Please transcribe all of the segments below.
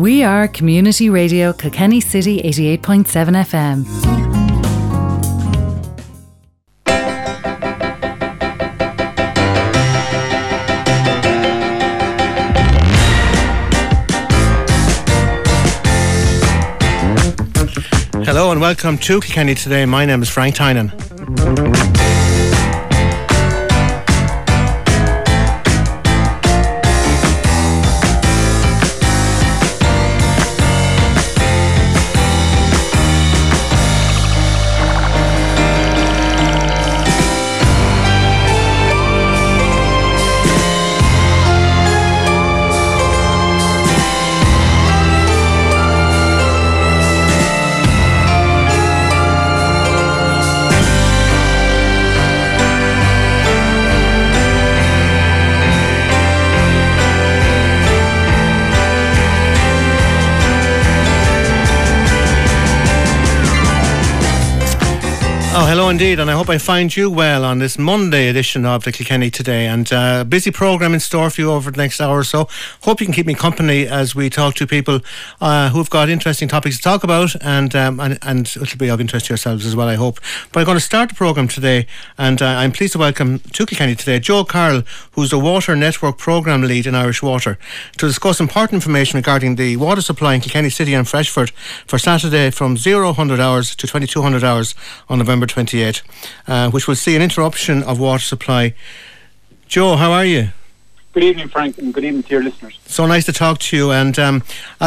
We are Community Radio, Kilkenny City 88.7 FM. Hello and welcome to Kilkenny Today. My name is Frank Tynan. Oh, hello indeed, and I hope I find you well on this Monday edition of the Kilkenny Today, and a busy programme in store for you over the next hour or so. Hope you can keep me company as we talk to people who've got interesting topics to talk about, and it'll be of interest to yourselves as well, I hope. But I'm going to start the programme today, and I'm pleased to welcome to Kilkenny Today Joe Carroll, who's the Water Network Programme Lead in Irish Water, to discuss important information regarding the water supply in Kilkenny City and Freshford for Saturday from 0000 hours to 2200 hours on November 28, which will see an interruption of water supply. Joe, how are you? Good evening, Frank, and good evening to your listeners. So nice to talk to you, and as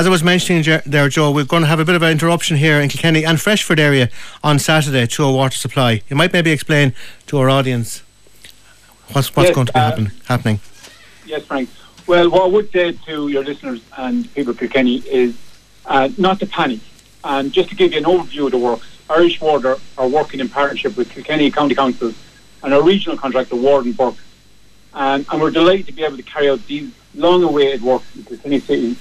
I was mentioning there, Joe, we're going to have a bit of an interruption here in Kilkenny and Freshford area on Saturday to our water supply. You might maybe explain to our audience what's yes, going to be happening. Yes, Frank. Well, what I would say to your listeners and people of Kilkenny is not to panic, and just to give you an overview of the works. Irish Water are working in partnership with Kilkenny County Council and our regional contractor, Ward and Bourke. And we're delighted to be able to carry out these long-awaited works in Kilkenny City.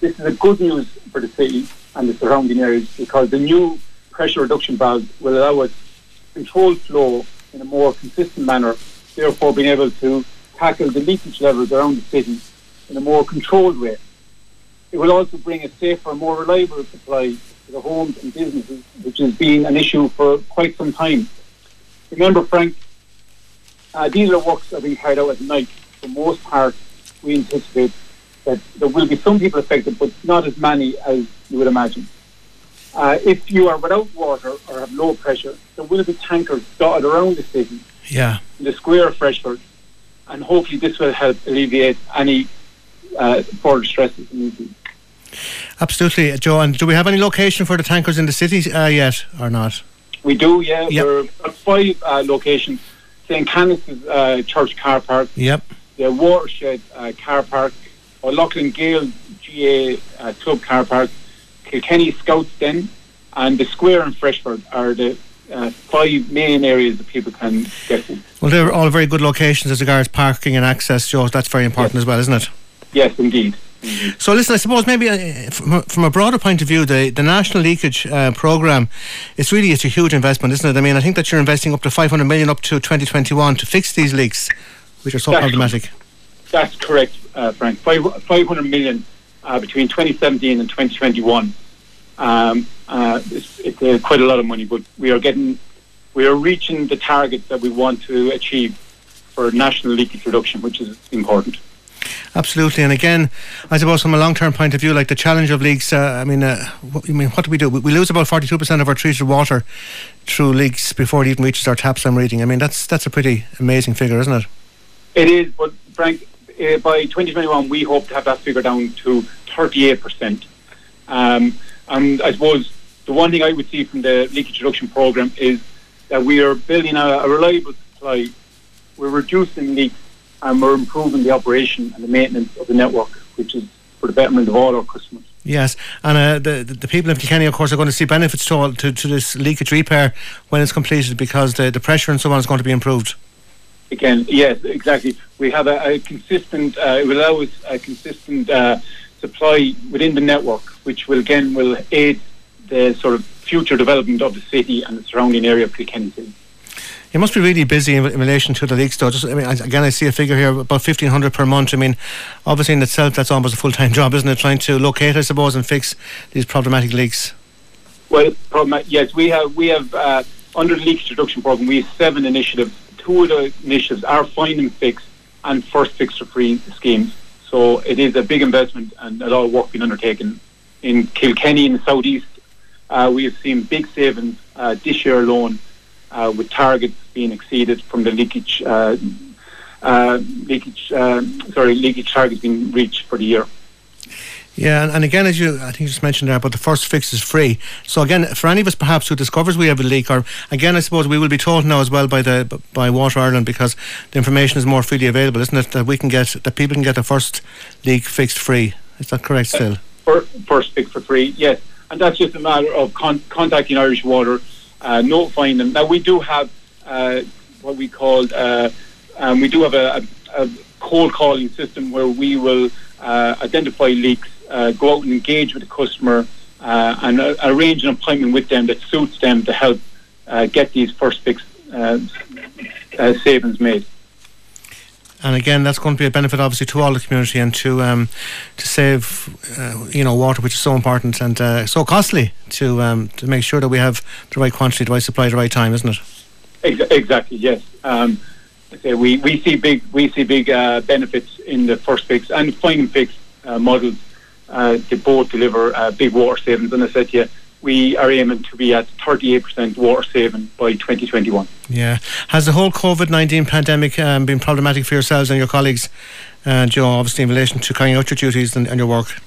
This is a good news for the city and the surrounding areas because the new pressure reduction valves will allow us to control flow in a more consistent manner, therefore being able to tackle the leakage levels around the city in a more controlled way. It will also bring a safer and more reliable supply to the homes and businesses, which has been an issue for quite some time. Remember, Frank, these works are being carried out at night. For the most part, we anticipate that there will be some people affected, but not as many as you would imagine. If you are without water or have low pressure, there will be tankers dotted around the city, in the square of Freshford, and hopefully this will help alleviate any further stresses in the city. Absolutely, Joe. And do we have any location for the tankers in the city yet or not? We do, yeah. Yep. We're at 5 locations. St. Canice's Church Car Park. Yep. The Watershed Car Park. O'Loughlin Gale GA Club Car Park. Kilkenny Scouts Den. And the Square in Freshford are the 5 main areas that people can get to. Well, they're all very good locations as regards parking and access, Joe. That's very important as well, isn't it? Yes, indeed. So listen, I suppose maybe from a broader point of view, the national leakage programme, it's a huge investment, isn't it? I mean, I think that you're investing up to 500 million up to 2021 to fix these leaks, which are so problematic. That's correct, Frank. 500 million between 2017 and 2021. It's quite a lot of money, but we are reaching the target that we want to achieve for national leakage reduction, which is important. Absolutely, and again, I suppose from a long-term point of view, like the challenge of leaks, what do? We lose about 42% of our treated water through leaks before it even reaches our taps, I'm reading. I mean, that's a pretty amazing figure, isn't it? It is, but Frank, by 2021, we hope to have that figure down to 38%. And I suppose the one thing I would see from the leakage reduction programme is that we are building a reliable supply. We're reducing leaks, and we're improving the operation and the maintenance of the network, which is for the betterment of all our customers. Yes, and the people of Kilkenny, of course, are going to see benefits to this leakage repair when it's completed because the pressure and so on is going to be improved. Again, yes, exactly. We have a consistent, it will allow us a consistent supply within the network, which will aid the sort of future development of the city and the surrounding area of Kilkenny City. It must be really busy in relation to the leaks, though. Just, I mean, again, I see a figure here about 1,500 per month. I mean, obviously in itself, that's almost a full-time job, isn't it? Trying to locate, I suppose, and fix these problematic leaks. Well, yes, we have under the leaks reduction program, we have 7 initiatives. 2 of the initiatives are find and fix and first fixer-free schemes. So it is a big investment and a lot of work being undertaken. In Kilkenny, in the southeast, we have seen big savings this year alone, with targets being exceeded from the leakage. Leakage targets being reached for the year. Yeah, and again, as I think you just mentioned there about the first fix is free. So again, for any of us perhaps who discovers we have a leak, or again, I suppose we will be told now as well by Water Ireland, because the information is more freely available, isn't it? That people can get the first leak fixed free. Is that correct? Still, first fix for free. Yes, and that's just a matter of contacting Irish Water. Notifying them. Now we do have what we call we do have a cold calling system where we will identify leaks, go out and engage with the customer, and arrange an appointment with them that suits them to help get these first fix savings made. And again, that's going to be a benefit, obviously, to all the community, and to save, water, which is so important and so costly, to make sure that we have the right quantity, the right supply, at the right time, isn't it? Exactly. Yes. We see big benefits in the first fix and final fix models. They both deliver big water savings, and I said to you, we are aiming to be at 38% water saving by 2021. Yeah. Has the whole COVID-19 pandemic been problematic for yourselves and your colleagues, Joe, obviously in relation to carrying out your duties and your work?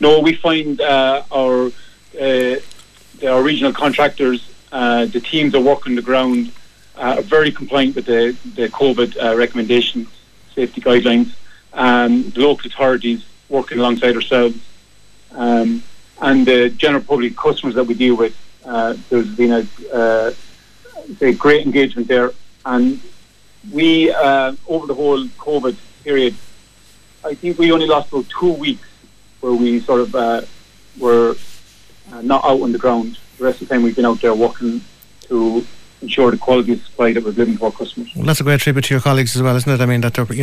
No, we find our regional contractors, the teams that work on the ground, are very compliant with the COVID recommendations, safety guidelines, the local authorities working alongside ourselves. And the general public, customers that we deal with, there's been a great engagement there. And we, over the whole COVID period, I think we only lost about 2 weeks where we sort of were not out on the ground. The rest of the time we've been out there working to ensure the quality of supply that we're giving to our customers. Well, that's a great tribute to your colleagues as well, isn't it? I mean, that they're, to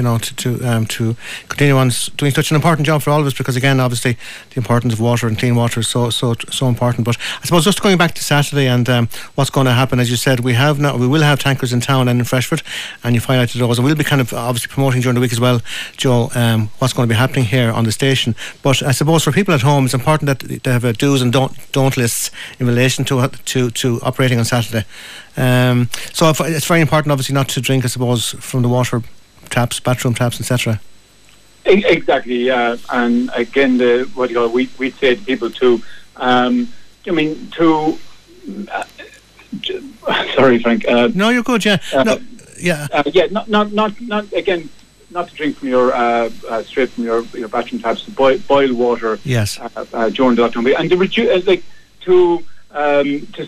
continue on doing such an important job for all of us, because again, obviously, the importance of water and clean water is so important. But I suppose just going back to Saturday and what's going to happen, as you said, we will have tankers in town and in Freshford, and you've highlighted those, and we'll be kind of obviously promoting during the week as well, Joe, what's going to be happening here on the station. But I suppose for people at home, it's important that they have a do's and don't lists in relation to operating on Saturday. So it's very important, obviously, not to drink, I suppose, from the water taps, bathroom taps, etc. Exactly, and again, we say to people to, sorry, Frank. No, you're good. Yeah, not to drink from your straight from your bathroom taps. Boil water. Yes. During the lockdown, and to reduce to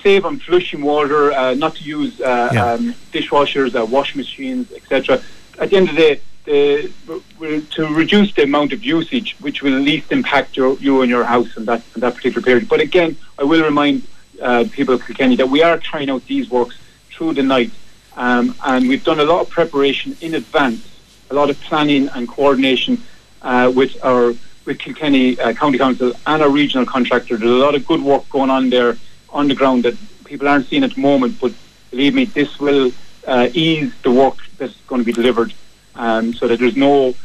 save on flushing water, not to use dishwashers, washing machines, etc. At the end of the day, to reduce the amount of usage, which will least impact you and your house in that particular period. But again, I will remind people of Kilkenny that we are trying out these works through the night, and we've done a lot of preparation in advance, a lot of planning and coordination with Kilkenny County Council and our regional contractor. There's a lot of good work going on there on the ground that people aren't seeing at the moment, but believe me, this will ease the work that's going to be delivered, so that there's no,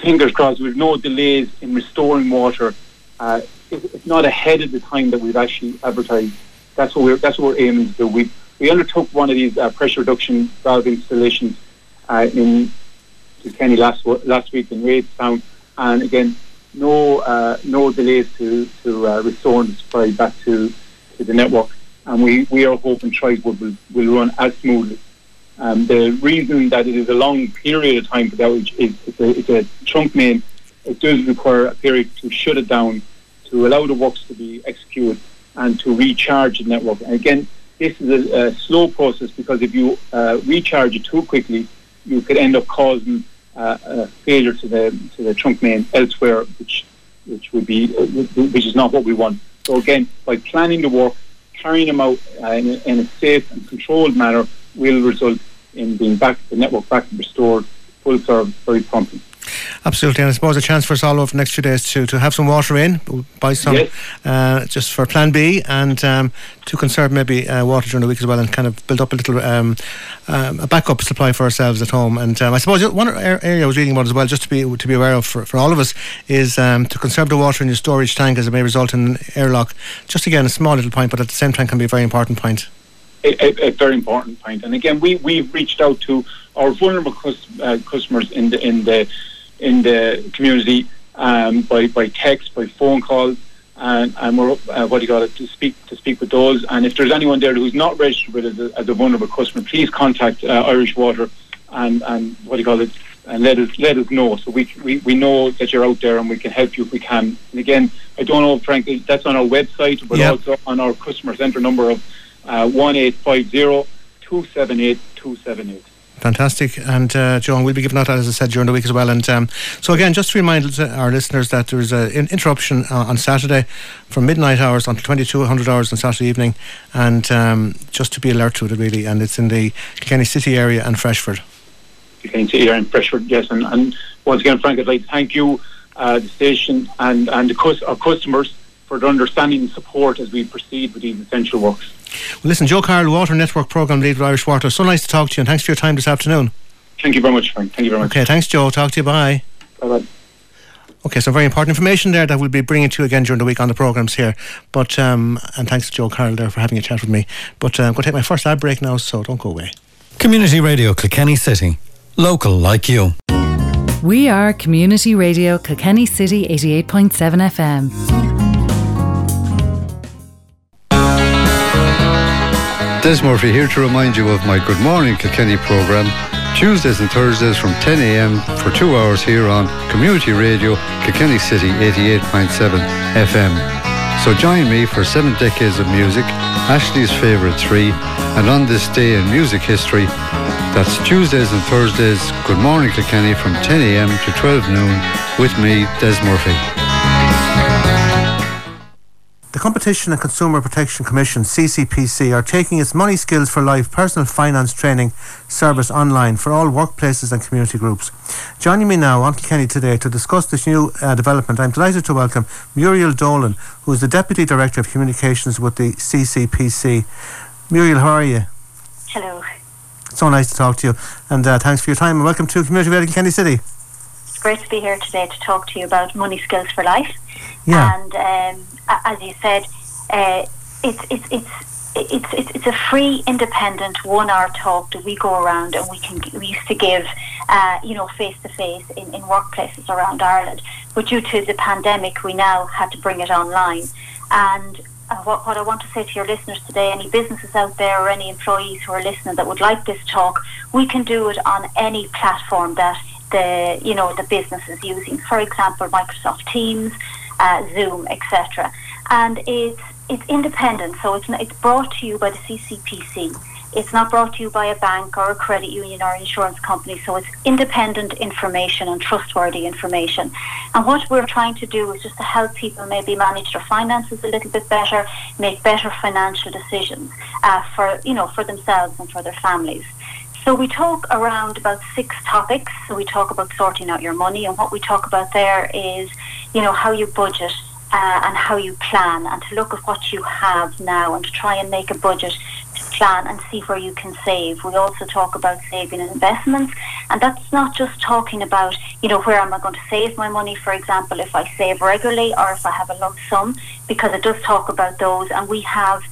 fingers crossed, there's no delays in restoring water. It's not ahead of the time that we've actually advertised. That's what we're aiming to do. We undertook one of these pressure reduction valve installations in Kilkenny last week in Raidstown, and again, no delays to restoring the supply back to the network, and we are hoping Tribeswood will run as smoothly. The reason that it is a long period of time for that is it's a trunk main. It does require a period to shut it down, to allow the works to be executed, and to recharge the network. And again, this is a slow process, because if you recharge it too quickly, you could end up causing a failure to the trunk main elsewhere, which is not what we want. So again, by planning the work, carrying them out in a safe and controlled manner will result in being back, the network back and restored, full service, very promptly. Absolutely, and I suppose a chance for us all over the next few days to have some water in, buy some, yes, just for plan B, and to conserve maybe water during the week as well, and kind of build up a little a backup supply for ourselves at home. And I suppose one area I was reading about as well, just to be aware of for all of us, is to conserve the water in your storage tank, as it may result in an airlock. Just again, a small little point, but at the same time can be a very important point. A very important point. And again, we've reached out to our vulnerable customers in the community by text, by phone calls, and we're to speak with those. And if there's anyone there who's not registered with as a vulnerable customer, please contact Irish Water and let us know. So we know that you're out there and we can help you if we can. And again, I don't know, frankly, that's on our website, but yep, also on our customer centre number of 1850 278 278. Fantastic. And Joan, we'll be giving out that, as I said, during the week as well. And so again, just to remind our listeners that there is an interruption on Saturday from midnight hours until 2200 hours on Saturday evening, and just to be alert to it really. And it's in the Kilkenny City area and Freshford. Kilkenny City area and Freshford, yes. And once again, Frank, I'd like to thank you, the station, and our customers for their understanding and support as we proceed with these essential works. Well, listen, Joe Carroll, Water Network Programme Lead with Irish Water, so nice to talk to you, and thanks for your time this afternoon. Thank you very much, Frank. Thank you very much. Okay, thanks, Joe. Talk to you. Bye. Bye-bye. Okay, so very important information there that we'll be bringing to you again during the week on the programmes here. But and thanks to Joe Carroll there for having a chat with me. But I'm going to take my first ad break now, so don't go away. Community Radio Kilkenny City. Local like you. We are Community Radio Kilkenny City 88.7 FM. Des Murphy here to remind you of my Good Morning Kilkenny programme, Tuesdays and Thursdays from 10 a.m. for 2 hours here on Community Radio Kilkenny City 88.7 FM. So join me for 7 decades of music, Ashley's favourite 3, and On This Day in Music History. That's Tuesdays and Thursdays, Good Morning Kilkenny from 10 a.m. to 12 noon with me, Des Murphy. The Competition and Consumer Protection Commission, CCPC, are taking its Money Skills for Life personal finance training service online for all workplaces and community groups. Joining me now on Kilkenny Today to discuss this new development, I'm delighted to welcome Muriel Dolan, who is the Deputy Director of Communications with the CCPC. Muriel, how are you? Hello. So nice to talk to you, and thanks for your time, and welcome to Community Radio Kilkenny City. It's great to be here today to talk to you about Money Skills for Life. Yeah. And as you said, it's a free, independent, one-hour talk that we go around, and we used to give, face to face in workplaces around Ireland. But due to the pandemic, we now had to bring it online. And what I want to say to your listeners today, any businesses out there or any employees who are listening that would like this talk, we can do it on any platform that the business is using. For example, Microsoft Teams, Zoom, etc. And it's independent, so it's brought to you by the CCPC. It's not brought to you by a bank or a credit union or insurance company, so it's independent information and trustworthy information. And what we're trying to do is just to help people maybe manage their finances a little bit better, make better financial decisions for themselves and for their families. So we talk around about 6 topics. So we talk about sorting out your money, and what we talk about there is, how you budget and how you plan, and to look at what you have now and to try and make a budget to plan and see where you can save. We also talk about saving and investments, and that's not just talking about, where am I going to save my money, for example, if I save regularly or if I have a lump sum, because it does talk about those, and we have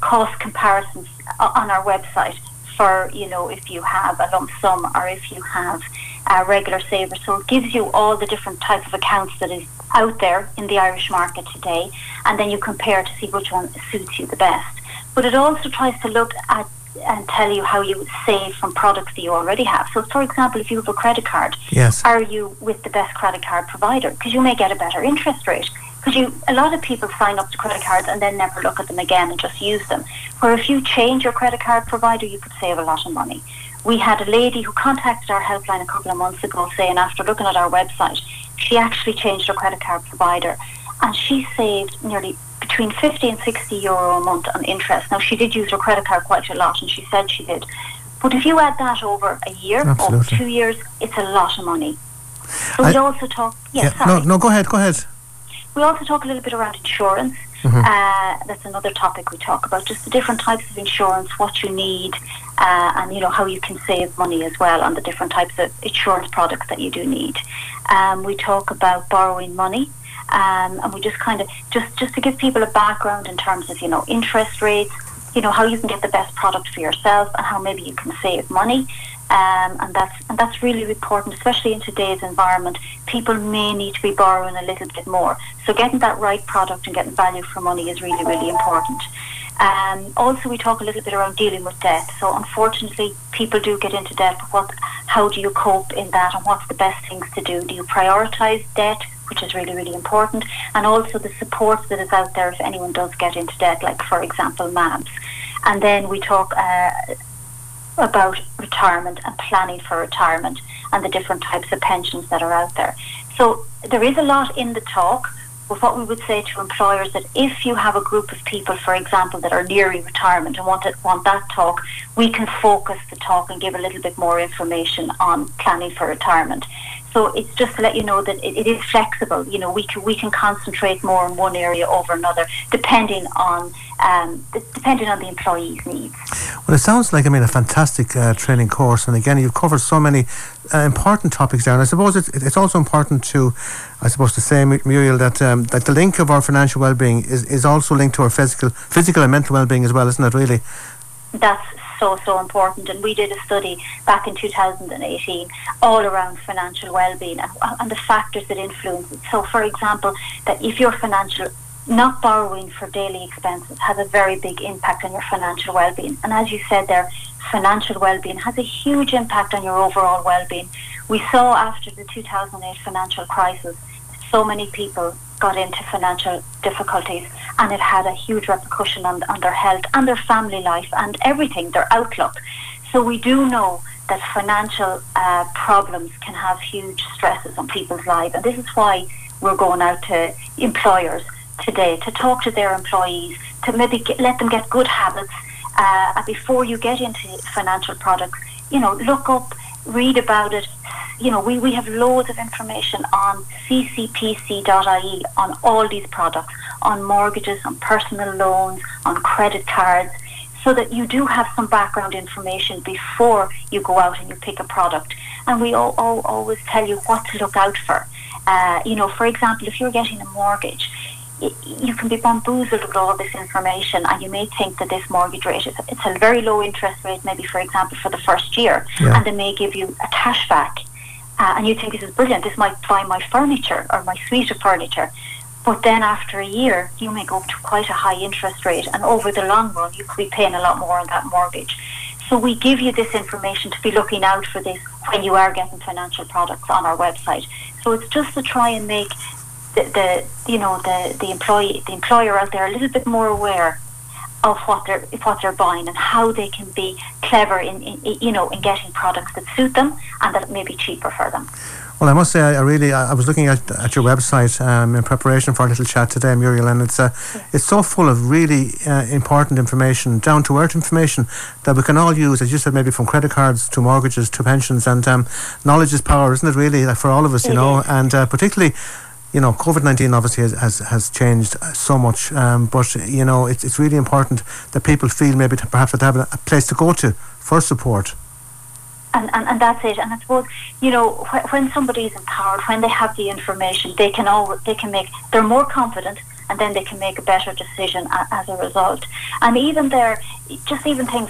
cost comparisons on our website. Or, if you have a lump sum or if you have a regular saver. So it gives you all the different types of accounts that is out there in the Irish market today, and then you compare to see which one suits you the best. But it also tries to look at and tell you how you save from products that you already have. So, for example, if you have a credit card, yes, are you with the best credit card provider? Because you may get a better interest rate. Because a lot of people sign up to credit cards and then never look at them again and just use them. Where if you change your credit card provider, you could save a lot of money. We had a lady who contacted our helpline a couple of months ago saying after looking at our website, she actually changed her credit card provider and she saved nearly between €50 and €60 a month on interest. Now, she did use her credit card quite a lot, and she said she did. But if you add that over a year or 2 years, it's a lot of money. So we also talk... Go ahead. We also talk a little bit around insurance. Mm-hmm. That's another topic we talk about, just the different types of insurance, what you need, and you know how you can save money as well on the different types of insurance products that you do need. We talk about borrowing money. And we just kind of, just to give people a background in terms of, you know, interest rates, you know, how you can get the best product for yourself and how maybe you can save money. And that's really important, especially in today's environment. People may need to be borrowing a little bit more. So getting that right product and getting value for money is really, really important. Also, we talk a little bit around dealing with debt. So unfortunately, people do get into debt, but how do you cope in that and what's the best things to do? Do you prioritise debt, which is really, really important, and also the support that is out there if anyone does get into debt, like, for example, MABS. And then we talk about retirement and planning for retirement and the different types of pensions that are out there. So there is a lot in the talk, but what we would say to employers that if you have a group of people, for example, that are nearing retirement and want that talk, we can focus the talk and give a little bit more information on planning for retirement. So it's just to let you know that it is flexible. You know, we can concentrate more on one area over another, depending on the employee's needs. Well, it sounds like, I mean, a fantastic training course. And again, you've covered so many important topics there. And I suppose it's also important to say, Muriel, that the link of our financial well-being is also linked to our physical and mental well-being as well, isn't it? Really. That's so important, and we did a study back in 2018 all around financial well-being and the factors that influence it. So, for example, that if you're not borrowing for daily expenses has a very big impact on your financial well-being, and as you said there, financial well-being has a huge impact on your overall well-being. We saw after the 2008 financial crisis so many people got into financial difficulties, and it had a huge repercussion on their health and their family life and everything, their outlook. So we do know that financial problems can have huge stresses on people's lives, and this is why we're going out to employers today to talk to their employees, to maybe let them get good habits before you get into financial products. You know, look up, read about it. You know, we have loads of information on ccpc.ie on all these products, on mortgages, on personal loans, on credit cards, so that you do have some background information before you go out and you pick a product. And we always tell you what to look out for. You know, for example, if you're getting a mortgage, you can be bamboozled with all this information, and you may think that this mortgage rate it's a very low interest rate, maybe, for example, for the first year, and they may give you a cashback, and you think this is brilliant, this might buy my furniture or my suite of furniture. But then after a year, you may go up to quite a high interest rate, and over the long run, you could be paying a lot more on that mortgage. So we give you this information to be looking out for this when you are getting financial products on our website. So it's just to try and make the employer out there a little bit more aware of what they're buying and how they can be clever in getting products that suit them and that may be cheaper for them. Well, I must say, I was looking at your website in preparation for our little chat today, Muriel, and it's so full of really important information, down-to-earth information that we can all use, as you said, maybe from credit cards to mortgages to pensions, and knowledge is power, isn't it, really, for all of us, you know, and particularly... You know, COVID-19 obviously has changed so much, but, you know, it's really important that people feel maybe perhaps that they have a place to go to for support. And that's it. And I suppose, you know, when somebody is empowered, when they have the information, they're more confident, and then they can make a better decision as a result. And even things,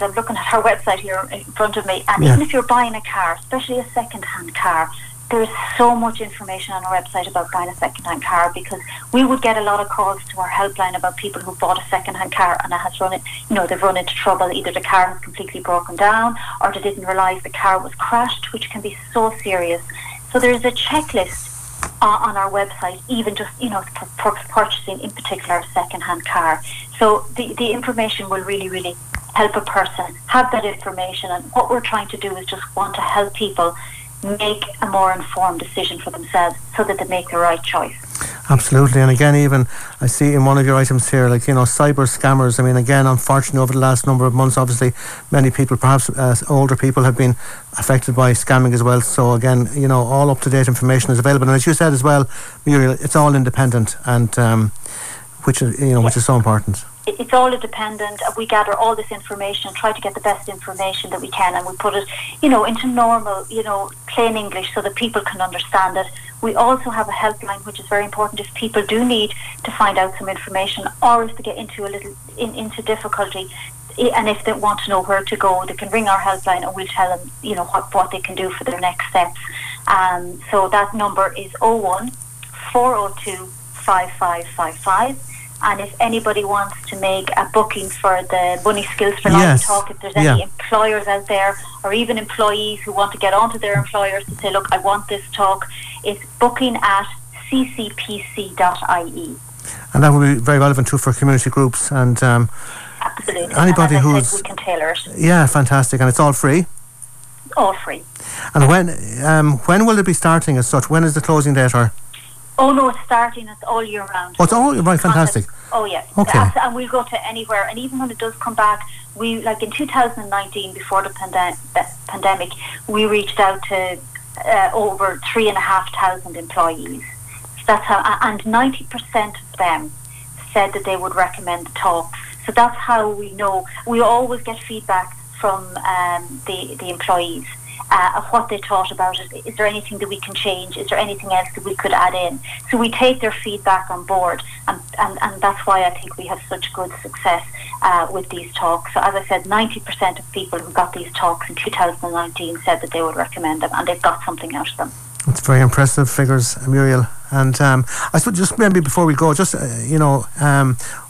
I'm looking at our website here in front of me, and even if you're buying a car, especially a second-hand car, there's so much information on our website about buying a second-hand car, because we would get a lot of calls to our helpline about people who bought a second-hand car and they've run into trouble. Either the car has completely broken down or they didn't realise the car was crashed, which can be so serious. So there's a checklist on our website, even just, you know, for purchasing in particular a second-hand car. So the information will really, really help a person have that information. And what we're trying to do is just want to help people make a more informed decision for themselves so that they make the right choice. Absolutely. And again, even I see in one of your items here, like, you know, cyber scammers. I mean, again, unfortunately, over the last number of months, obviously, many people, perhaps older people, have been affected by scamming as well. So again, you know, all up-to-date information is available. And as you said as well, Muriel, it's all independent, and which is so important. It's all independent. We gather all this information and try to get the best information that we can, and we put it, you know, into normal, you know, plain English so that people can understand it. We also have a helpline, which is very important if people do need to find out some information, or if they get into into difficulty, and if they want to know where to go, they can ring our helpline and we'll tell them, you know, what they can do for their next steps. So that number is 01 402 5555. And if anybody wants to make a booking for the Money Skills for Life talk, if there's any employers out there, or even employees who want to get onto their employers to say, look, I want this talk, it's booking at ccpc.ie. And that would be very relevant too for community groups and absolutely. Anybody who's... We can tailor it. Yeah, fantastic. And it's all free? All free. And when will it be starting as such? When is the closing date, or...? Oh no, it's starting. It's all year round. Oh, it's all year round. Fantastic. Oh yeah. Okay. And we'll go to anywhere. And even when it does come back, we, like in 2019, before the pandemic, we reached out to over 3,500 employees. So that's how, and 90% of them said that they would recommend the talk. So that's how we know. We always get feedback from the employees. Of what they thought about it. Is there anything that we can change? Is there anything else that we could add in? So we take their feedback on board, and that's why I think we have such good success with these talks. So as I said, 90% of people who got these talks in 2019 said that they would recommend them, and they've got something out of them. It's very impressive figures, Muriel. And I suppose just maybe before we go, just,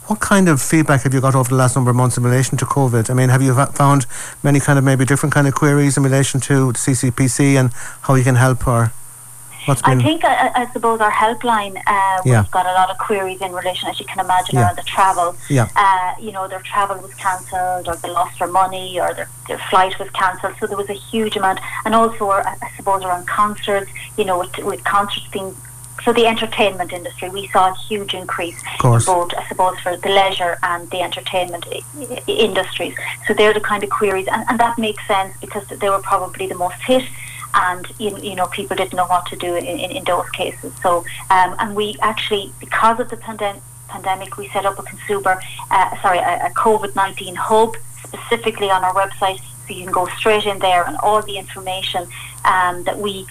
what kind of feedback have you got over the last number of months in relation to COVID? I mean, have you found many kind of maybe different kind of queries in relation to CCPC and how you can help, or what's been... I think, I suppose, our helpline, we've got a lot of queries in relation, as you can imagine, around the travel. Yeah. Their travel was cancelled, or they lost their money, or their flight was cancelled. So there was a huge amount. And also, I suppose, around concerts, you know, with concerts being... So the entertainment industry, we saw a huge increase in both, I suppose, for the leisure and the entertainment industries. So they're the kind of queries, and that makes sense because they were probably the most hit, and people didn't know what to do in those cases. So and we actually, because of the pandemic, we set up a COVID-19 hub specifically on our website. So you can go straight in there, and all the information that we,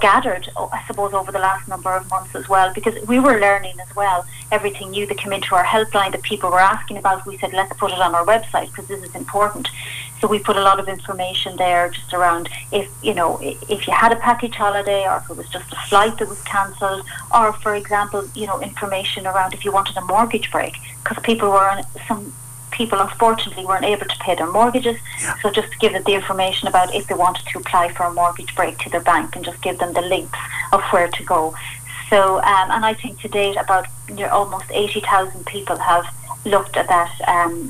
gathered, I suppose, over the last number of months as well, because we were learning as well. Everything new that came into our helpline that people were asking about, we said, let's put it on our website because this is important. So we put a lot of information there just around if you had a package holiday, or if it was just a flight that was cancelled, or, for example, information around if you wanted a mortgage break, because people unfortunately weren't able to pay their mortgages. So just to give them the information about if they wanted to apply for a mortgage break to their bank, and just give them the links of where to go. So and I think to date about almost 80,000 people have looked at that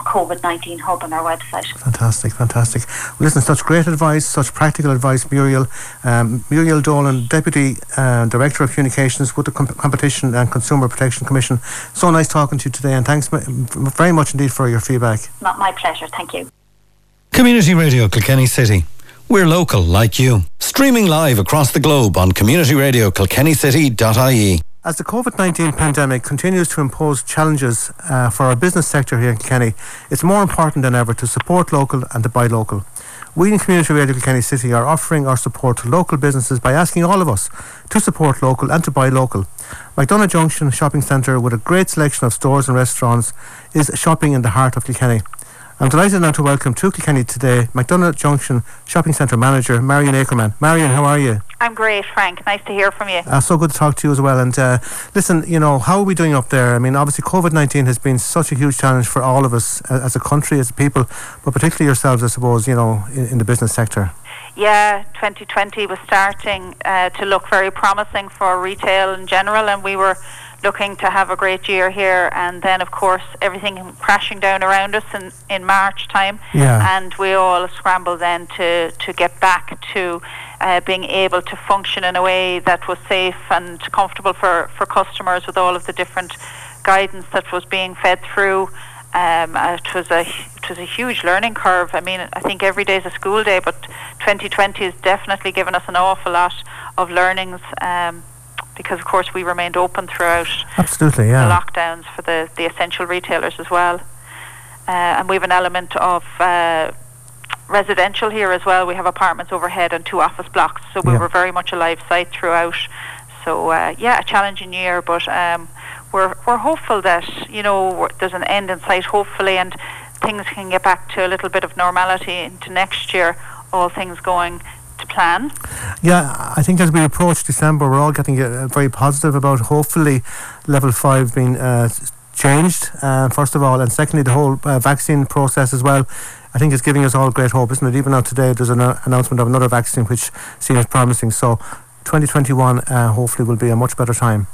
COVID-19 hub on our website. Fantastic. Well, listen, such great advice, such practical advice, Muriel. Muriel Dolan, Deputy Director of Communications with the Competition and Consumer Protection Commission. So nice talking to you today, and thanks very much indeed for your feedback. My pleasure, thank you. Community Radio Kilkenny City. We're local like you. Streaming live across the globe on communityradiokilkennycity.ie. As the COVID-19 pandemic continues to impose challenges for our business sector here in Kilkenny, it's more important than ever to support local and to buy local. We in Community Radio Kilkenny City are offering our support to local businesses by asking all of us to support local and to buy local. MacDonagh Junction Shopping Centre, with a great selection of stores and restaurants, is shopping in the heart of Kilkenny. I'm delighted now to welcome to Kilkenny Today MacDonagh Junction Shopping Centre Manager Marion Ackerman. Marion, how are you? I'm great, Frank. Nice to hear from you. So good to talk to you as well. And listen, how are we doing up there? I mean, obviously COVID-19 has been such a huge challenge for all of us as a country, as a people, but particularly yourselves, I suppose, in the business sector. Yeah, 2020 was starting to look very promising for retail in general, and we were looking to have a great year here, and then of course everything crashing down around us in March time. And we all scrambled then to get back to being able to function in a way that was safe and comfortable for customers with all of the different guidance that was being fed through. It was a huge learning curve. I mean, I think every day is a school day, but 2020 has definitely given us an awful lot of learnings, because of course we remained open throughout the lockdowns for the essential retailers as well. And we have an element of residential here as well. We have apartments overhead and 2 office blocks, so we were very much a live site throughout. So a challenging year, but we're hopeful that, you know, there's an end in sight hopefully, and things can get back to a little bit of normality into next year, all things going to plan. Yeah, I think as we approach December, we're all getting very positive about hopefully level 5 being changed, first of all, and secondly the whole vaccine process as well. I think it's giving us all great hope, isn't it? Even now today there's an announcement of another vaccine which seems promising, so 2021 hopefully will be a much better time.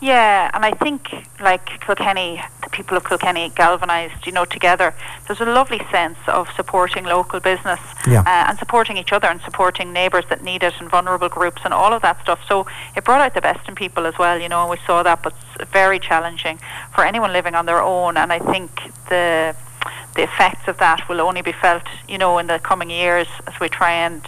Yeah, and I think like Kilkenny, the people of Kilkenny galvanised, you know, together. There's a lovely sense of supporting local business and supporting each other and supporting neighbours that need it and vulnerable groups and all of that stuff. So it brought out the best in people as well, you know, and we saw that, but it's very challenging for anyone living on their own. And I think the effects of that will only be felt, you know, in the coming years as we try and,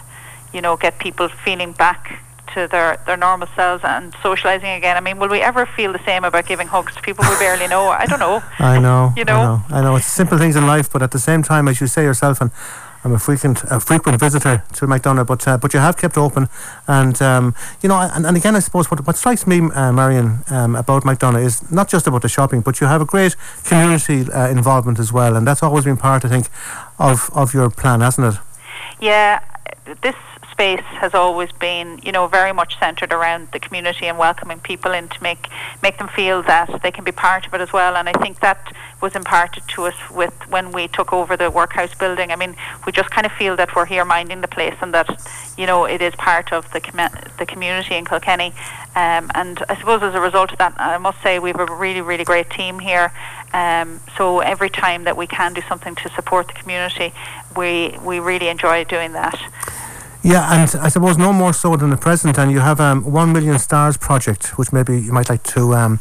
you know, get people feeling back to their normal selves and socialising again. I mean, will we ever feel the same about giving hugs to people we barely know? I don't know. I know. It's simple things in life, but at the same time, as you say yourself, and I'm a frequent visitor to MacDonagh, but you have kept open, and you know, and again, I suppose what strikes me, Marion, about MacDonagh is not just about the shopping, but you have a great community involvement as well, and that's always been part, I think, of your plan, hasn't it? Yeah, this space has always been, you know, very much centred around the community and welcoming people in to make them feel that they can be part of it as well. And I think that was imparted to us with when we took over the workhouse building. I mean, we just kind of feel that we're here minding the place and that, you know, it is part of the community in Kilkenny. And I suppose as a result of that, I must say we have a really, really great team here. So every time that we can do something to support the community, we really enjoy doing that. Yeah, and I suppose no more so than the present. And you have 1 Million Stars project, which maybe you might like to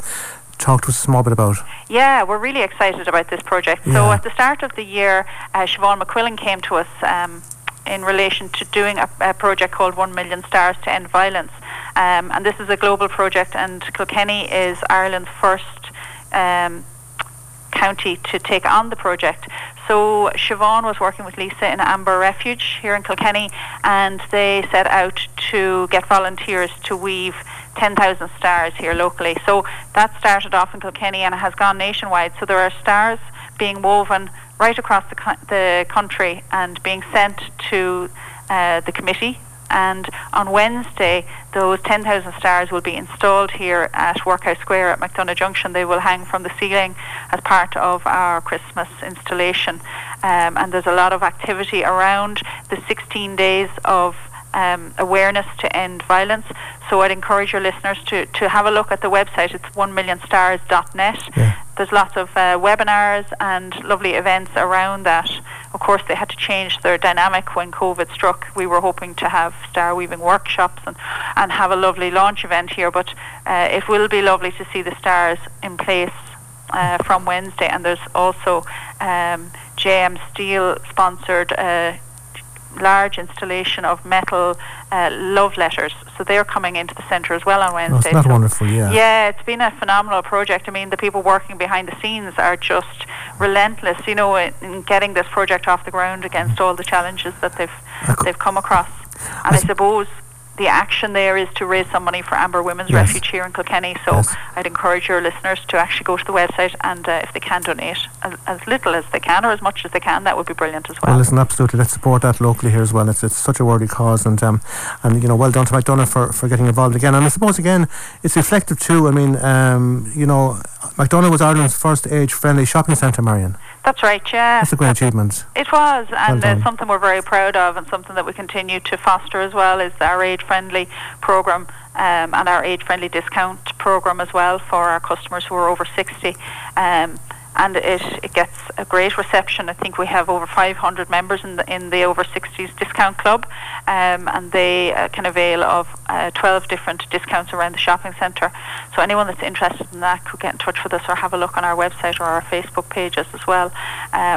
talk to us a small bit about. Yeah, we're really excited about this project. Yeah. So at the start of the year, Siobhan McQuillan came to us in relation to doing a project called 1 Million Stars to End Violence. And this is a global project, and Kilkenny is Ireland's first county to take on the project. So Siobhan was working with Lisa in Amber Refuge here in Kilkenny, and they set out to get volunteers to weave 10,000 stars here locally. So that started off in Kilkenny and it has gone nationwide. So there are stars being woven right across the country and being sent to the committee. And on Wednesday, those 10,000 stars will be installed here at Workhouse Square at MacDonagh Junction. They will hang from the ceiling as part of our Christmas installation. And there's a lot of activity around the 16 days of awareness to end violence. So I'd encourage your listeners to have a look at the website. It's 1millionstars.net. Yeah. There's lots of webinars and lovely events around that. Of course, they had to change their dynamic when COVID struck. We were hoping to have star weaving workshops and have a lovely launch event here, but it will be lovely to see the stars in place from Wednesday. And there's also JM Steel sponsored large installation of metal love letters, so they're coming into the centre as well on Wednesday. That's wonderful, yeah. Yeah, it's been a phenomenal project. I mean, the people working behind the scenes are just relentless, you know, in getting this project off the ground against all the challenges that they've come across. And I suppose the action there is to raise some money for Amber Women's Refuge here in Kilkenny, so I'd encourage your listeners to actually go to the website and if they can donate as little as they can or as much as they can, that would be brilliant as well. Well, listen, absolutely, let's support that locally here as well. It's such a worthy cause, and you know, well done to MacDonagh for getting involved again. And I suppose again, it's reflective too. I mean, you know, MacDonagh was Ireland's first age-friendly shopping centre, Marion. That's right, yeah. That's a great achievement. It was, and well something we're very proud of, and something that we continue to foster as well is our age-friendly programme and our age-friendly discount programme as well for our customers who are over 60. and it gets a great reception. I think we have over 500 members in the over 60s discount club, and they can avail of 12 different discounts around the shopping centre. So anyone that's interested in that could get in touch with us or have a look on our website or our Facebook pages as well,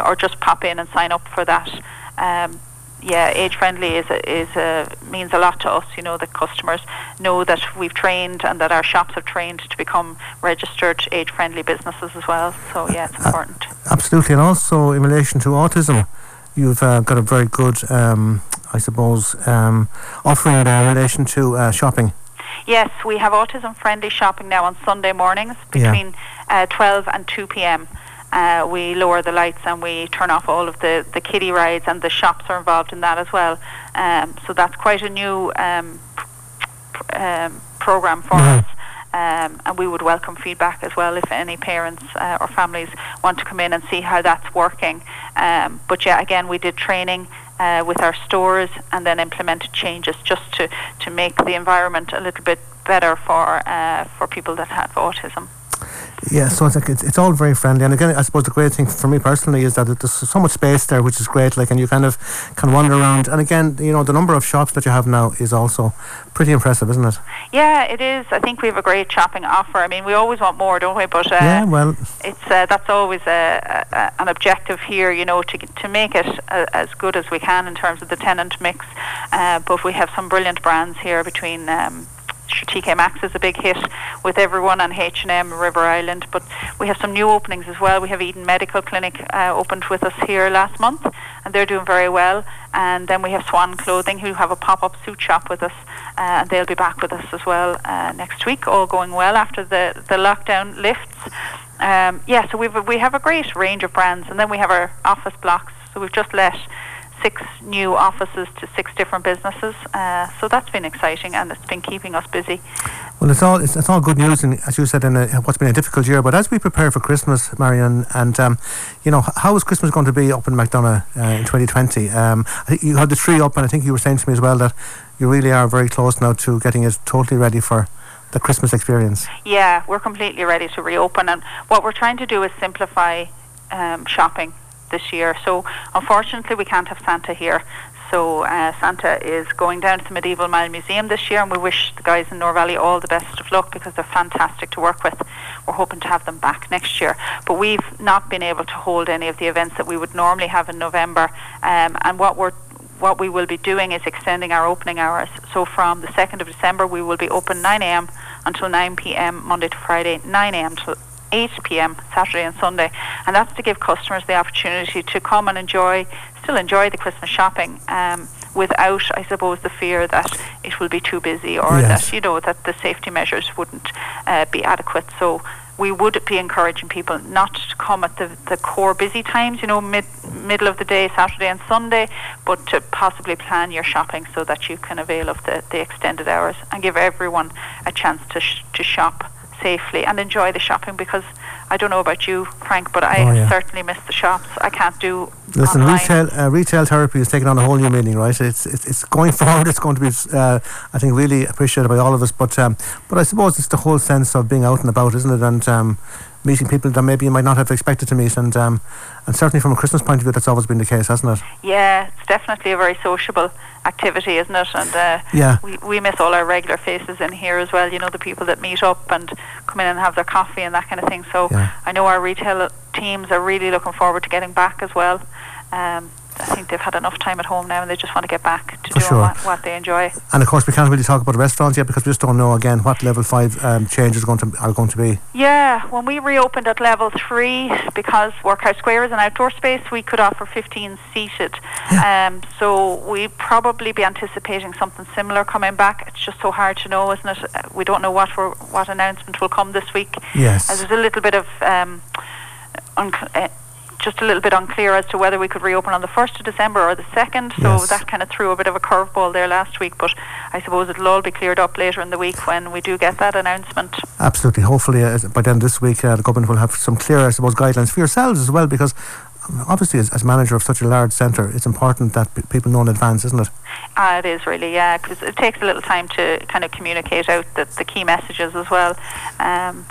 or just pop in and sign up for that. Age friendly means a lot to us. You know, the customers know that we've trained and that our shops have trained to become registered age friendly businesses as well. So yeah, it's important. Absolutely, and also in relation to autism, you've got a very good, offering in relation to shopping. Yes, we have autism friendly shopping now on Sunday mornings between 12 and 2 p.m. We lower the lights and we turn off all of the kiddie rides, and the shops are involved in that as well. So that's quite a new programme for us. And we would welcome feedback as well if any parents or families want to come in and see how that's working. But we did training with our stores and then implemented changes just to make the environment a little bit better for people that have autism. Yeah, so it's all very friendly, and again, I suppose the great thing for me personally is that there's so much space there, which is great. Like, and you kind of can wander around, and again, you know, the number of shops that you have now is also pretty impressive, isn't it? Yeah, it is. I think we have a great shopping offer. I mean, we always want more, don't we? But it's that's always an objective here, you know, to make it as good as we can in terms of the tenant mix. But we have some brilliant brands here between. TK Maxx is a big hit with everyone, on H&M, River Island, but we have some new openings as well. We have Eden Medical Clinic opened with us here last month, and they're doing very well. And then we have Swan Clothing, who have a pop-up suit shop with us, and they'll be back with us as well next week, all going well after the lockdown lifts. So we have a great range of brands, and then we have our office blocks. So we've just let 6 new offices to 6 different businesses, so that's been exciting, and it's been keeping us busy. Well, it's all good news, and as you said, in what's been a difficult year. But as we prepare for Christmas, Marion, and you know, how is Christmas going to be up in MacDonagh in 2020? I think you had the tree up, and I think you were saying to me as well that you really are very close now to getting it totally ready for the Christmas experience. Yeah, we're completely ready to reopen, and what we're trying to do is simplify shopping this year. So unfortunately we can't have Santa here, so Santa is going down to the Medieval Mile Museum this year, and we wish the guys in Nor Valley all the best of luck because they're fantastic to work with. We're hoping to have them back next year, but we've not been able to hold any of the events that we would normally have in November, and what we will be doing is extending our opening hours. So from the 2nd of December we will be open 9 a.m. until 9 p.m. Monday to Friday, 9 a.m. till 8 p.m. Saturday and Sunday, and that's to give customers the opportunity to come and enjoy the Christmas shopping without, I suppose, the fear that it will be too busy or that, you know, that the safety measures wouldn't be adequate. So we would be encouraging people not to come at the core busy times, you know, middle of the day, Saturday and Sunday, but to possibly plan your shopping so that you can avail of the extended hours and give everyone a chance to shop safely and enjoy the shopping, because I don't know about you, Frank, but I certainly miss the shops. I can't do. Listen, online. Retail therapy is taking on a whole new meaning, right? It's going forward. It's going to be, I think, really appreciated by all of us. But I suppose it's the whole sense of being out and about, isn't it? And meeting people that maybe you might not have expected to meet, and certainly from a Christmas point of view, that's always been the case, hasn't it? Yeah, it's definitely a very sociable activity, isn't it? And we miss all our regular faces in here as well, you know, the people that meet up and come in and have their coffee and that kind of thing. So I know our retail teams are really looking forward to getting back as well. I think they've had enough time at home now, and they just want to get back to doing what they enjoy. And of course we can't really talk about restaurants yet, because we just don't know again what level 5 changes are going to be. Yeah, when we reopened at level 3, because Workhouse Square is an outdoor space, we could offer 15 seated. So we'd probably be anticipating something similar coming back. It's just so hard to know, isn't it? We don't know what announcement will come this week. Yes, there's a little bit of just a little bit unclear as to whether we could reopen on the 1st of December or the 2nd, so that kind of threw a bit of a curveball there last week, but I suppose it'll all be cleared up later in the week when we do get that announcement. Absolutely. Hopefully by then this week the government will have some clear, I suppose, guidelines for yourselves as well, because obviously as manager of such a large centre, it's important that people know in advance, isn't it? It is really, yeah, because it takes a little time to kind of communicate out the key messages as well.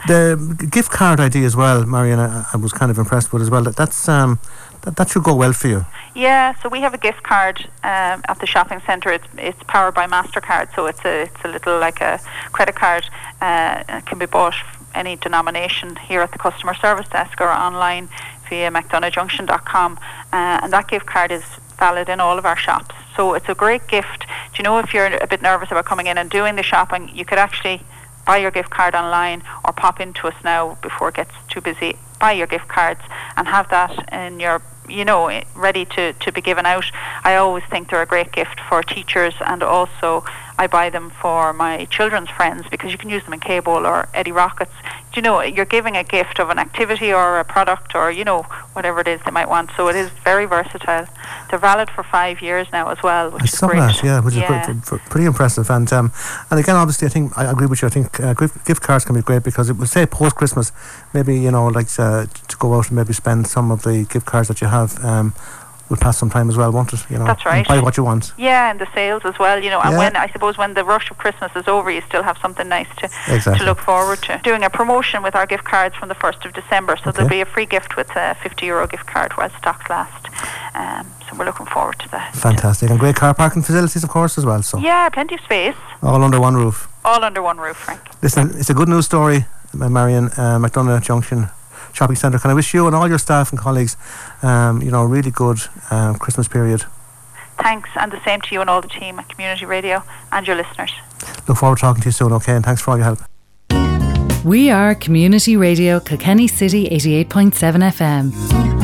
The gift card idea as well, Marion, I was kind of impressed with as well. That should go well for you. Yeah, so we have a gift card at the shopping centre. It's powered by MasterCard, so it's a little like a credit card. It can be bought any denomination here at the customer service desk or online via MacDonaghJunction.com, and that gift card is valid in all of our shops. So it's a great gift. Do you know, if you're a bit nervous about coming in and doing the shopping, you could actually buy your gift card online or pop into us now before it gets too busy. Buy your gift cards and have that in your, you know, ready to be given out. I always think they're a great gift for teachers, and also I buy them for my children's friends because you can use them in K-Bowl or Eddie Rockets. You know, you're giving a gift of an activity or a product or, you know, whatever it is they might want. So it is very versatile. They're valid for 5 years now as well, which is great. That, yeah, which yeah. is pretty impressive. And again, obviously, I think I agree with you. I think gift cards can be great because it will say post-Christmas, maybe, you know, like to go out and maybe spend some of the gift cards that you have will pass some time as well, won't it? You know, that's right. Buy what you want. Yeah, and the sales as well, you know. And yeah. when I suppose when the rush of Christmas is over, you still have something nice to look forward to. Doing a promotion with our gift cards from the 1st of December, so there'll be a free gift with a €50 gift card while stocks last. So we're looking forward to that. Fantastic, and great car parking facilities, of course, as well. So yeah, plenty of space. All under one roof. All under one roof, Frank. Listen, it's a good news story, Marion. MacDonagh Junction Shopping Centre. Can I wish you and all your staff and colleagues, you know, a really good Christmas period. Thanks, and the same to you and all the team at Community Radio and your listeners. Look forward to talking to you soon, okay? And thanks for all your help. We are Community Radio, Kilkenny City 88.7 FM.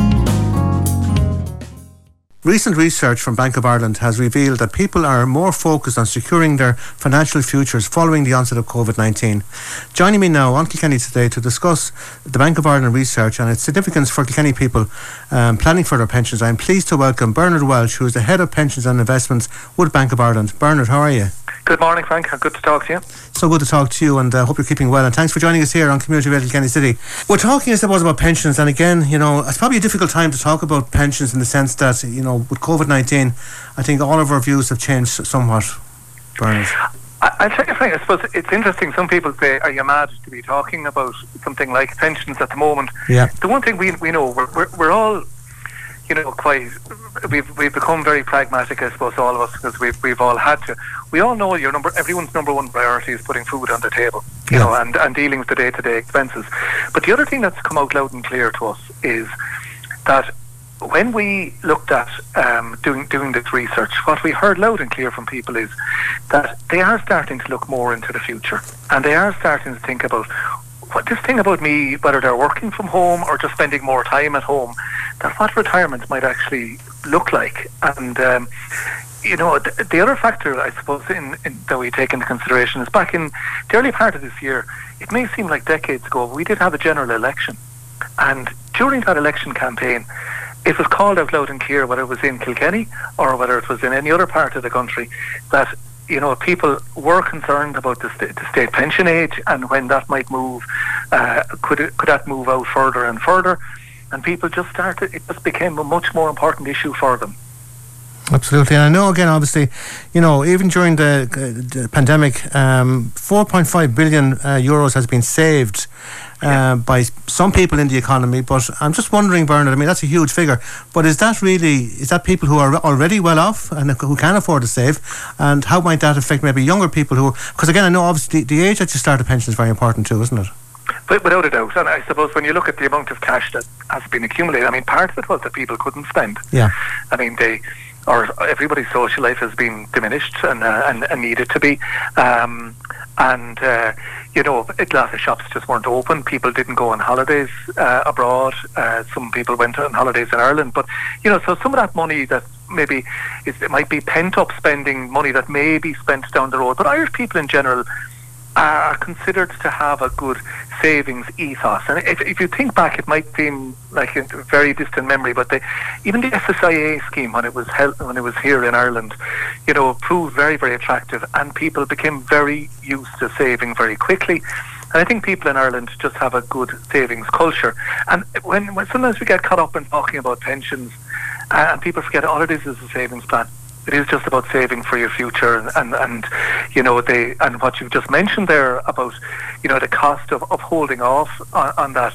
Recent research from Bank of Ireland has revealed that people are more focused on securing their financial futures following the onset of COVID-19. Joining me now on Kilkenny Today to discuss the Bank of Ireland research and its significance for Kilkenny people planning for their pensions, I am pleased to welcome Bernard Walsh, who is the Head of Pensions and Investments with Bank of Ireland. Bernard, how are you? Good morning, Frank. Good to talk to you. So good to talk to you, and I hope you're keeping well, and thanks for joining us here on Community Radio Kilkenny City. We're talking, I suppose, about pensions, and again, you know, it's probably a difficult time to talk about pensions in the sense that, you know, with COVID-19, I think all of our views have changed somewhat, Bernard. I'll tell you, Frank, I suppose it's interesting. Some people say, are you mad to be talking about something like pensions at the moment? Yeah. The one thing we know, we're all, you know, quite, we've become very pragmatic, I suppose, all of us, because we've all had to. We all know everyone's number one priority is putting food on the table, you know, and dealing with the day-to-day expenses. But the other thing that's come out loud and clear to us is that when we looked at doing this research, what we heard loud and clear from people is that they are starting to look more into the future, and they are starting to think about what this thing about me, whether they're working from home or just spending more time at home, that what retirement might actually look like. And you know, the other factor, I suppose, that we take into consideration is back in the early part of this year, it may seem like decades ago, but we did have a general election, and during that election campaign, it was called out loud and clear, whether it was in Kilkenny or whether it was in any other part of the country, that, you know, people were concerned about the state pension age and when that might move, could that move out further and further, and people it just became a much more important issue for them. Absolutely. And I know, again, obviously, you know, even during the pandemic, 4.5 billion euros has been saved by some people in the economy. But I'm just wondering, Bernard, I mean, that's a huge figure, but is that people who are already well off and who can afford to save, and how might that affect maybe younger people who, because again, I know obviously the age that you start a pension is very important too, isn't it? But without a doubt, and I suppose when you look at the amount of cash that has been accumulated, I mean, part of it was that people couldn't spend. Yeah. I mean, everybody's social life has been diminished and needed to be. You know, a lot of shops just weren't open. People didn't go on holidays abroad. Some people went on holidays in Ireland. But, you know, so some of that money that maybe it might be pent-up spending, money that may be spent down the road. But Irish people in general are considered to have a good savings ethos, and if you think back, it might seem like a very distant memory, but even the SSIA scheme, when it was here in Ireland, you know, proved very, very attractive, and people became very used to saving very quickly. And I think people in Ireland just have a good savings culture. And when sometimes we get caught up in talking about pensions, and people forget all it is a savings plan. It is just about saving for your future, and you know, they, and what you've just mentioned there about, you know, the cost of holding off on that,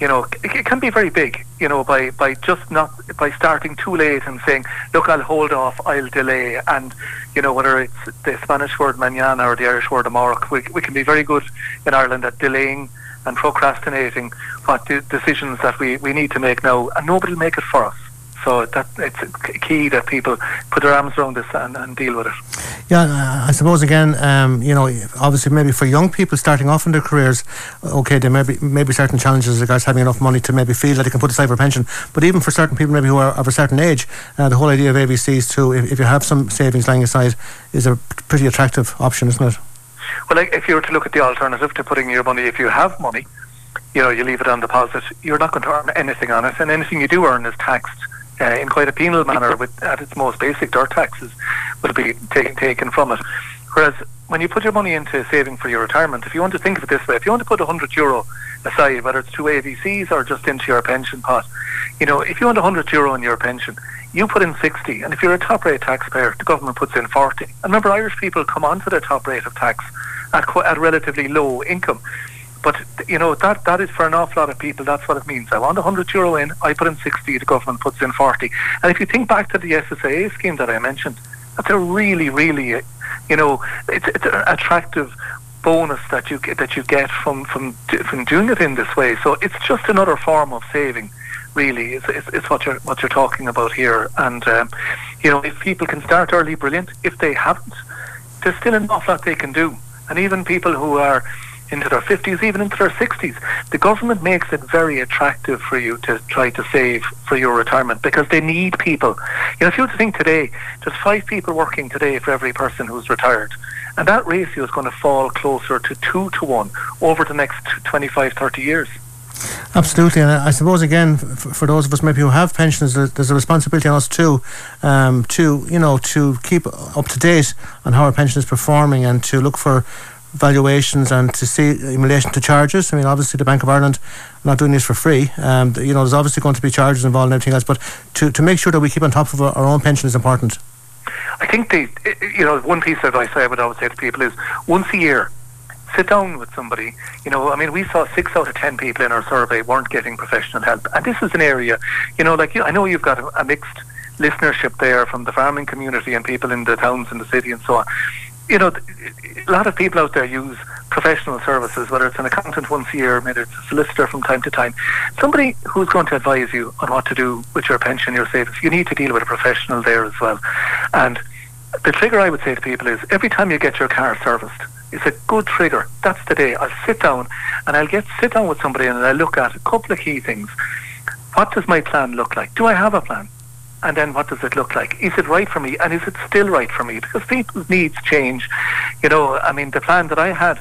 you know, it can be very big, you know, by just not, by starting too late and saying, look, I'll hold off, I'll delay, and, you know, whether it's the Spanish word mañana or the Irish word amorc, we can be very good in Ireland at delaying and procrastinating what decisions that we need to make now, and nobody will make it for us. So that it's key that people put their arms around this and deal with it. Yeah, I suppose again, you know, obviously maybe for young people starting off in their careers, okay, there may be certain challenges as regards having enough money to maybe feel that they can put aside for pension. But even for certain people maybe who are of a certain age, the whole idea of AVCs too, if you have some savings lying aside, is a pretty attractive option, isn't it? Well, like, if you were to look at the alternative to putting your money, if you have money, you know, you leave it on deposit, you're not going to earn anything on it, and anything you do earn is taxed. In quite a penal manner, with, at its most basic, dirt taxes will be taken from it. Whereas when you put your money into saving for your retirement, if you want to think of it this way, if you want to put €100 aside, whether it's to AVCs or just into your pension pot, you know, if you want €100 in your pension, you put in 60, and if you're a top rate taxpayer, the government puts in 40. And remember, Irish people come onto the top rate of tax at relatively low income. But, you know, that is for an awful lot of people, that's what it means. I want €100 in, I put in 60, the government puts in 40. And if you think back to the SSAA scheme that I mentioned, that's a really, really, you know, it's an attractive bonus that you get from doing it in this way. So it's just another form of saving, really, is what you're talking about here. And, you know, if people can start early, brilliant. If they haven't, there's still an awful lot they can do. And even people who are into their 50s, even into their 60s. The government makes it very attractive for you to try to save for your retirement because they need people. You know, if you were to think today, there's 5 people working today for every person who's retired. And that ratio is going to fall closer to 2 to 1 over the next 25, 30 years. Absolutely, and I suppose again, for those of us maybe who have pensions, there's a responsibility on us too, to, you know, to keep up to date on how our pension is performing and to look for valuations and to see in relation to charges. I mean, obviously the Bank of Ireland are not doing this for free. You know, there's obviously going to be charges involved and everything else, but to make sure that we keep on top of our own pension is important. I think you know, one piece of advice I would always say to people is once a year, sit down with somebody. You know, I mean, we saw 6 out of 10 people in our survey weren't getting professional help. And this is an area, you know, like, I know you've got a mixed listenership there from the farming community and people in the towns and the city and so on. You know, a lot of people out there use professional services, whether it's an accountant once a year, whether it's a solicitor from time to time. Somebody who's going to advise you on what to do with your pension, your savings, you need to deal with a professional there as well. And the trigger I would say to people is every time you get your car serviced, it's a good trigger. That's the day. I'll sit down and I'll sit down with somebody and I'll look at a couple of key things. What does my plan look like? Do I have a plan? And then what does it look like? Is it right for me? And is it still right for me? Because people's needs change. You know, I mean, the plan that I had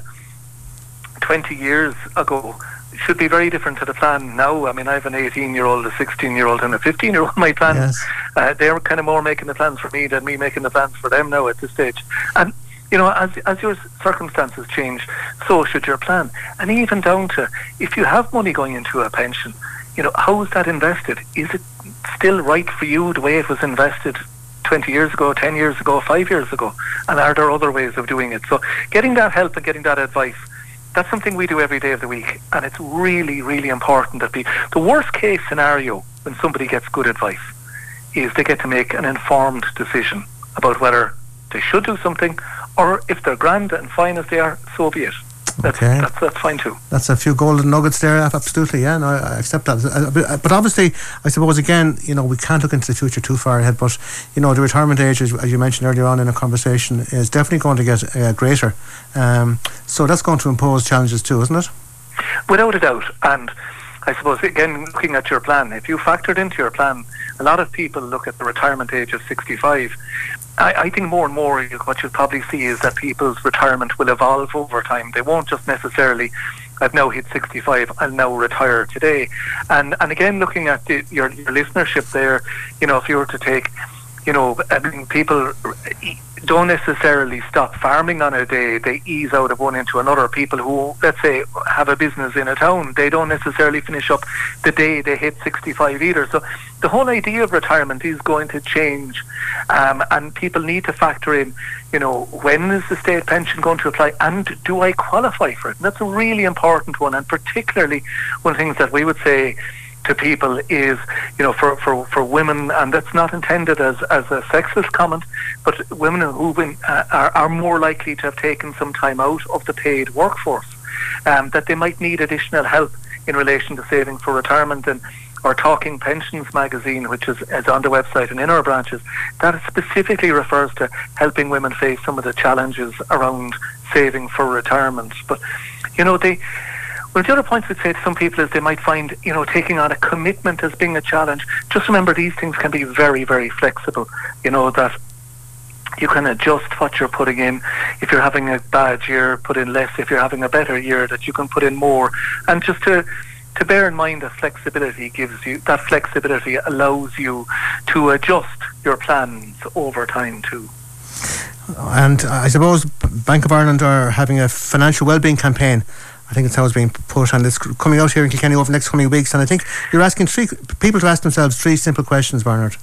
20 years ago should be very different to the plan now. I mean, I have an 18-year-old, a 16-year-old and a 15-year-old. My plans, yes. They're kind of more making the plans for me than me making the plans for them now at this stage. And, you know, as your circumstances change, so should your plan. And even down to, if you have money going into a pension, you know, how is that invested? Is it still right for you the way it was invested 20 years ago, 10 years ago, 5 years ago? And are there other ways of doing it? So getting that help and getting that advice, that's something we do every day of the week. And it's really, really important that the worst case scenario when somebody gets good advice is they get to make an informed decision about whether they should do something, or if they're grand and fine as they are, so be it. Okay. That's fine too. That's a few golden nuggets there, absolutely, yeah, no, I accept that. But obviously, I suppose again, you know, we can't look into the future too far ahead, but, you know, the retirement age, as you mentioned earlier on in a conversation, is definitely going to get greater. So that's going to impose challenges too, isn't it? Without a doubt, and I suppose, again, looking at your plan, if you factored into your plan, a lot of people look at the retirement age of 65. I think more and more what you'll probably see is that people's retirement will evolve over time. They won't just necessarily, I've now hit 65, I'll now retire today. And again, looking at your listenership there, you know, if you were to take, you know, I mean, people don't necessarily stop farming on it. They ease out of one into another. People who, let's say, have a business in a town, they don't necessarily finish up the day they hit 65 either. So the whole idea of retirement is going to change, and people need to factor in, you know, when is the state pension going to apply and do I qualify for it? And that's a really important one, and particularly one of the things that we would say to people is, you know, for women, and that's not intended as a sexist comment, but women who are more likely to have taken some time out of the paid workforce, that they might need additional help in relation to saving for retirement. And our Talking Pensions magazine, which is on the website and in our branches, that specifically refers to helping women face some of the challenges around saving for retirement. But, you know, one of the other points we'd say to some people is they might find, you know, taking on a commitment as being a challenge. Just remember, these things can be very, very flexible. You know, that you can adjust what you're putting in. If you're having a bad year, put in less. If you're having a better year, that you can put in more. And just to bear in mind that flexibility gives you, that flexibility allows you to adjust your plans over time too. And I suppose Bank of Ireland are having a financial wellbeing campaign. I think it's how it's being put on this coming out here in Kilkenny over the next coming weeks. And I think you're asking people to ask themselves three simple questions, Bernard.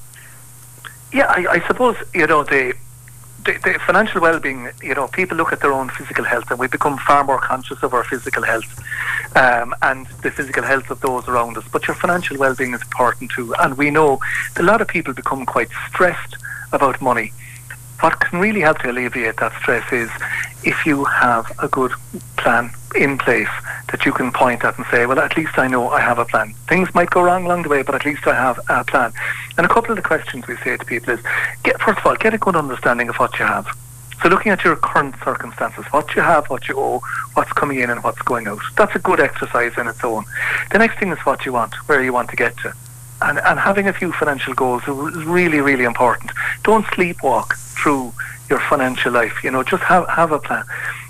Yeah, I suppose, you know, the financial well-being, you know, people look at their own physical health, and we become far more conscious of our physical health, and the physical health of those around us. But your financial well-being is important too. And we know that a lot of people become quite stressed about money. What can really help to alleviate that stress is if you have a good plan in place that you can point at and say, well, at least I know I have a plan. Things might go wrong along the way, but at least I have a plan. And a couple of the questions we say to people is, first of all, get a good understanding of what you have. So looking at your current circumstances, what you have, what you owe, what's coming in and what's going out. That's a good exercise in its own. The next thing is what you want, where you want to get to. And having a few financial goals is really, really important. Don't sleepwalk through your financial life. You know, just have a plan.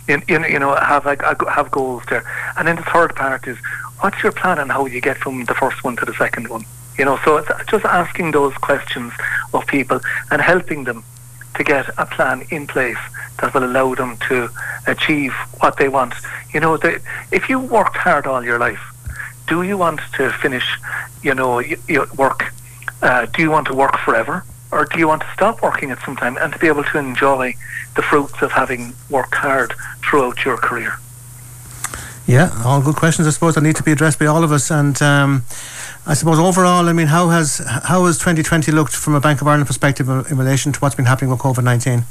You know, have goals there. And then the third part is, what's your plan and how you get from the first one to the second one? You know, so it's just asking those questions of people and helping them to get a plan in place that will allow them to achieve what they want. You know, if you worked hard all your life, do you want to finish, you know, your work? Do you want to work forever? Or do you want to stop working at some time and to be able to enjoy the fruits of having worked hard throughout your career? Yeah, all good questions, I suppose, that need to be addressed by all of us. And I suppose overall, I mean, how has 2020 looked from a Bank of Ireland perspective in relation to what's been happening with COVID-19?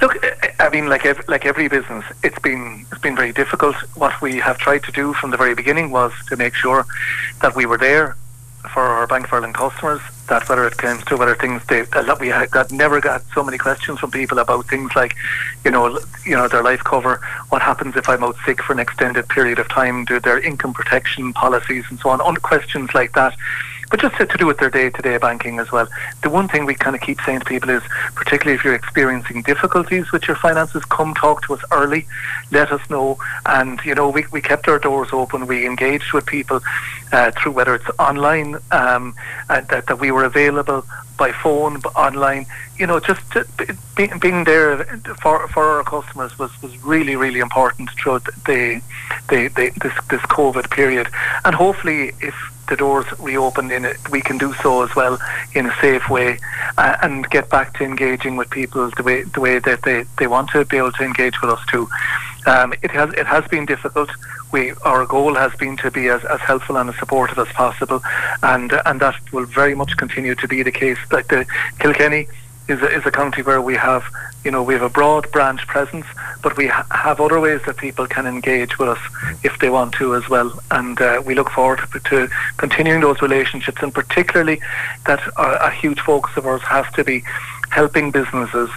Look, I mean, like every business, it's been very difficult. What we have tried to do from the very beginning was to make sure that we were there for our Bank of Ireland customers, that whether it comes to whether things that we had never got so many questions from people about things like, you know, their life cover, what happens if I'm out sick for an extended period of time, do their income protection policies and so on questions like that. But just to do with their day-to-day banking as well. The one thing we kind of keep saying to people is, particularly if you're experiencing difficulties with your finances, come talk to us early, let us know. And, you know, we kept our doors open. We engaged with people through, whether it's online, that we were available by phone, online. You know, just being there for our customers was really, really important throughout this COVID period. And hopefully, if the doors reopened in it, we can do so as well in a safe way, and get back to engaging with people the way that they want to be able to engage with us too. It has been difficult. Our goal has been to be as helpful and as supportive as possible, and that will very much continue to be the case. Like the Kilkenny is a county where we have a broad branch presence, but we have other ways that people can engage with us if they want to as well. And we look forward to continuing those relationships, and particularly that a huge focus of ours has to be helping businesses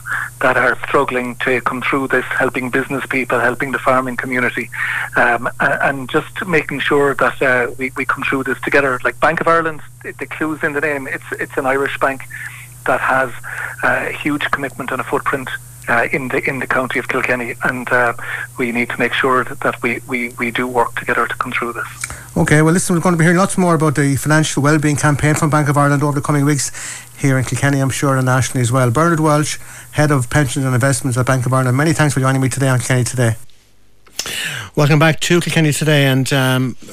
that are struggling to come through this, helping business people, helping the farming community, and just making sure that we come through this together. Like Bank of Ireland, the clue's in the name, it's an Irish bank that has a huge commitment and a footprint in the county of Kilkenny, and we need to make sure that we do work together to come through this. Okay, well listen, we're going to be hearing lots more about the financial wellbeing campaign from Bank of Ireland over the coming weeks here in Kilkenny, I'm sure, and nationally as well. Bernard Walsh, Head of Pensions and Investments at Bank of Ireland, many thanks for joining me today on Kilkenny Today. Welcome back to Kilkenny Today, and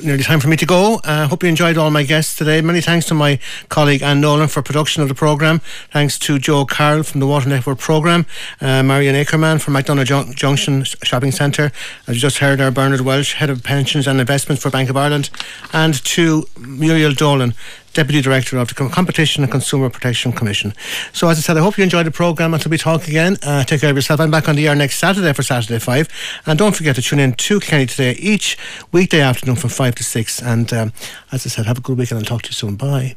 nearly time for me to go. I hope you enjoyed all my guests today. Many thanks to my colleague Anne Nolan for production of the programme. Thanks to Joe Carroll from the Water Network Programme, Marion Akerman from MacDonagh Junction Shopping Centre, as you just heard, our Bernard Walsh, Head of Pensions and Investments for Bank of Ireland, and to Muriel Dolan, Deputy Director of the Competition and Consumer Protection Commission. So as I said, I hope you enjoyed the programme until we talk again. Take care of yourself. I'm back on the air next Saturday for Saturday 5, and don't forget to tune in to Kilkenny Today each weekday afternoon from 5 to 6, and as I said, have a good weekend and I'll talk to you soon. Bye.